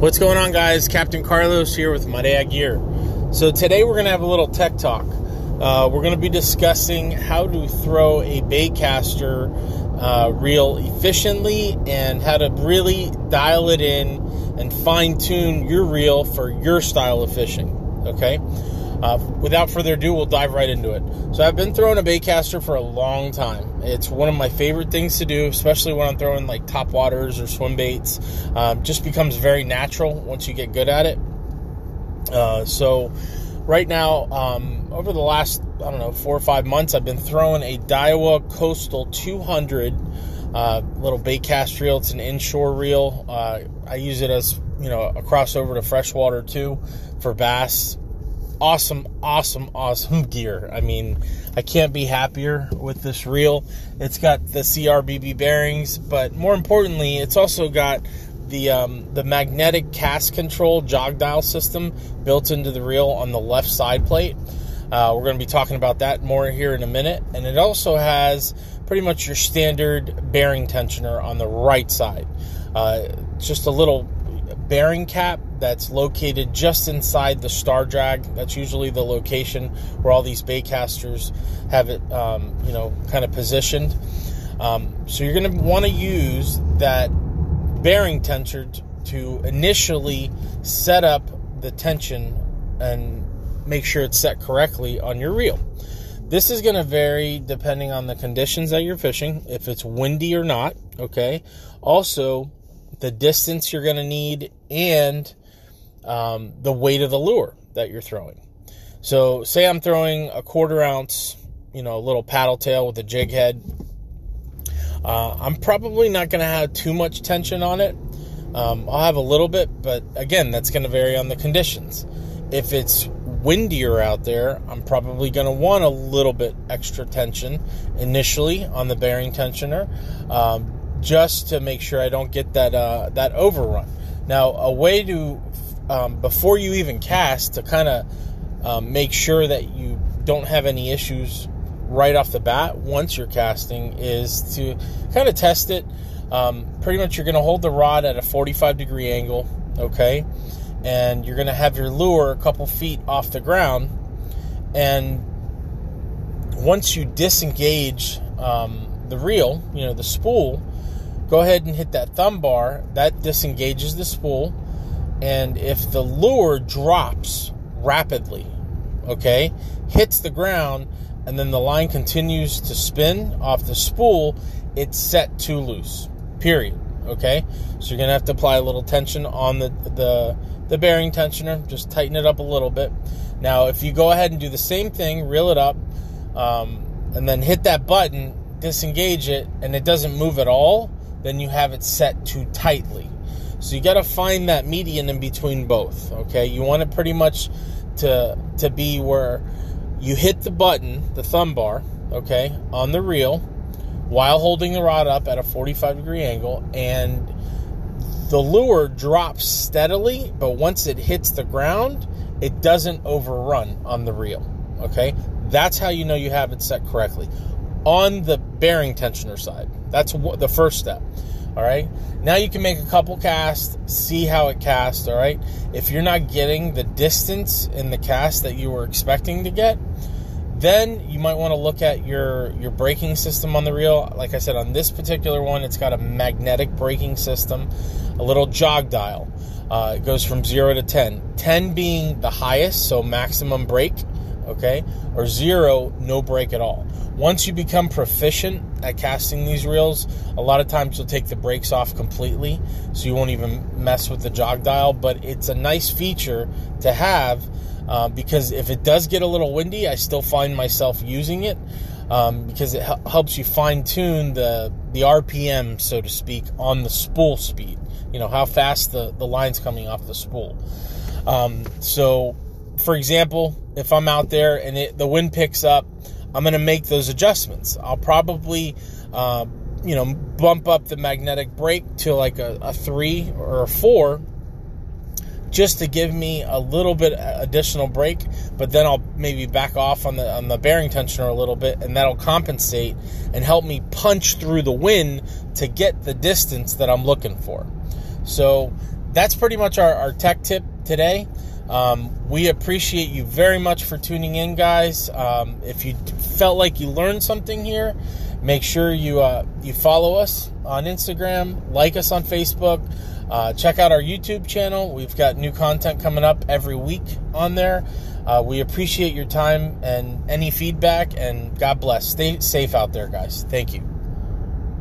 What's going on, guys? Captain Carlos here with Marea Gear. So today we're going to have a little tech talk. We're going to be discussing how to throw a baitcaster reel efficiently and how to really dial it in and fine-tune your reel for your style of fishing, okay? Without further ado, we'll dive right into it. So I've been throwing a baitcaster for a long time. It's one of my favorite things to do, especially when I'm throwing like topwaters or swim baits. Just becomes very natural once you get good at it. So right now, over the last, I don't know, 4 or 5 months, I've been throwing a Daiwa Coastal 200 little baitcast reel. It's an inshore reel. I use it as, you know, a crossover to freshwater too for bass. Awesome, awesome, awesome gear. I mean, I can't be happier with this reel. It's got the CRBB bearings, but more importantly, it's also got the magnetic cast control jog dial system built into the reel on the left side plate. We're going to be talking about that more here in a minute. And it also has pretty much your standard bearing tensioner on the right side. Just a little bearing cap that's located just inside the star drag. That's usually the location where all these baitcasters have it, you know, kind of positioned. So you're going to want to use that bearing tensioner to initially set up the tension and make sure it's set correctly on your reel. This is going to vary depending on the conditions that you're fishing, if it's windy or not, okay? Also, the distance you're going to need and the weight of the lure that you're throwing. So say I'm throwing a 1/4 ounce, you know, little paddle tail with a jig head. I'm probably not going to have too much tension on it. I'll have a little bit, but again, that's going to vary on the conditions. If it's windier out there, I'm probably going to want a little bit extra tension initially on the bearing tensioner, just to make sure I don't get that that overrun. Now, a way to before you even cast to kind of make sure that you don't have any issues right off the bat once you're casting is to kind of test it. Pretty much you're going to hold the rod at a 45-degree angle, okay? And you're going to have your lure a couple feet off the ground. And once you disengage the reel, you know, the spool, go ahead and hit that thumb bar. That disengages the spool. And if the lure drops rapidly, okay, hits the ground, and then the line continues to spin off the spool, it's set too loose, period, okay? So you're going to have to apply a little tension on the bearing tensioner, just tighten it up a little bit. Now, if you go ahead and do the same thing, reel it up, and then hit that button, disengage it, and it doesn't move at all, then you have it set too tightly. So you got to find that median in between both, okay? You want it pretty much to be where you hit the button, the thumb bar, okay, on the reel while holding the rod up at a 45-degree angle, and the lure drops steadily, but once it hits the ground, it doesn't overrun on the reel, okay? That's how you know you have it set correctly. On the bearing tensioner side, that's the first step, all right? Now you can make a couple casts, see how it casts, all right? If you're not getting the distance in the cast that you were expecting to get, then you might want to look at your braking system on the reel. Like I said, on this particular one, it's got a magnetic braking system, a little jog dial. It goes from 0 to 10. 10 being the highest, so maximum brake, okay? Or 0, no brake at all. Once you become proficient at casting these reels, a lot of times you'll take the brakes off completely, so you won't even mess with the jog dial, but it's a nice feature to have. Because if it does get a little windy, I still find myself using it because it helps you fine-tune the RPM, so to speak, on the spool speed. You know, how fast the line's coming off the spool. So, for example, if I'm out there and the wind picks up, I'm going to make those adjustments. I'll probably, you know, bump up the magnetic brake to like a 3 or a 4, just to give me a little bit additional brake, but then I'll maybe back off on the bearing tensioner a little bit, and that'll compensate and help me punch through the wind to get the distance that I'm looking for. So that's pretty much our tech tip today. We appreciate you very much for tuning in, guys. If you felt like you learned something here, make sure you you follow us on Instagram, like us on Facebook, check out our YouTube channel. We've got new content coming up every week on there. We appreciate your time and any feedback, and God bless. Stay safe out there, guys. Thank you.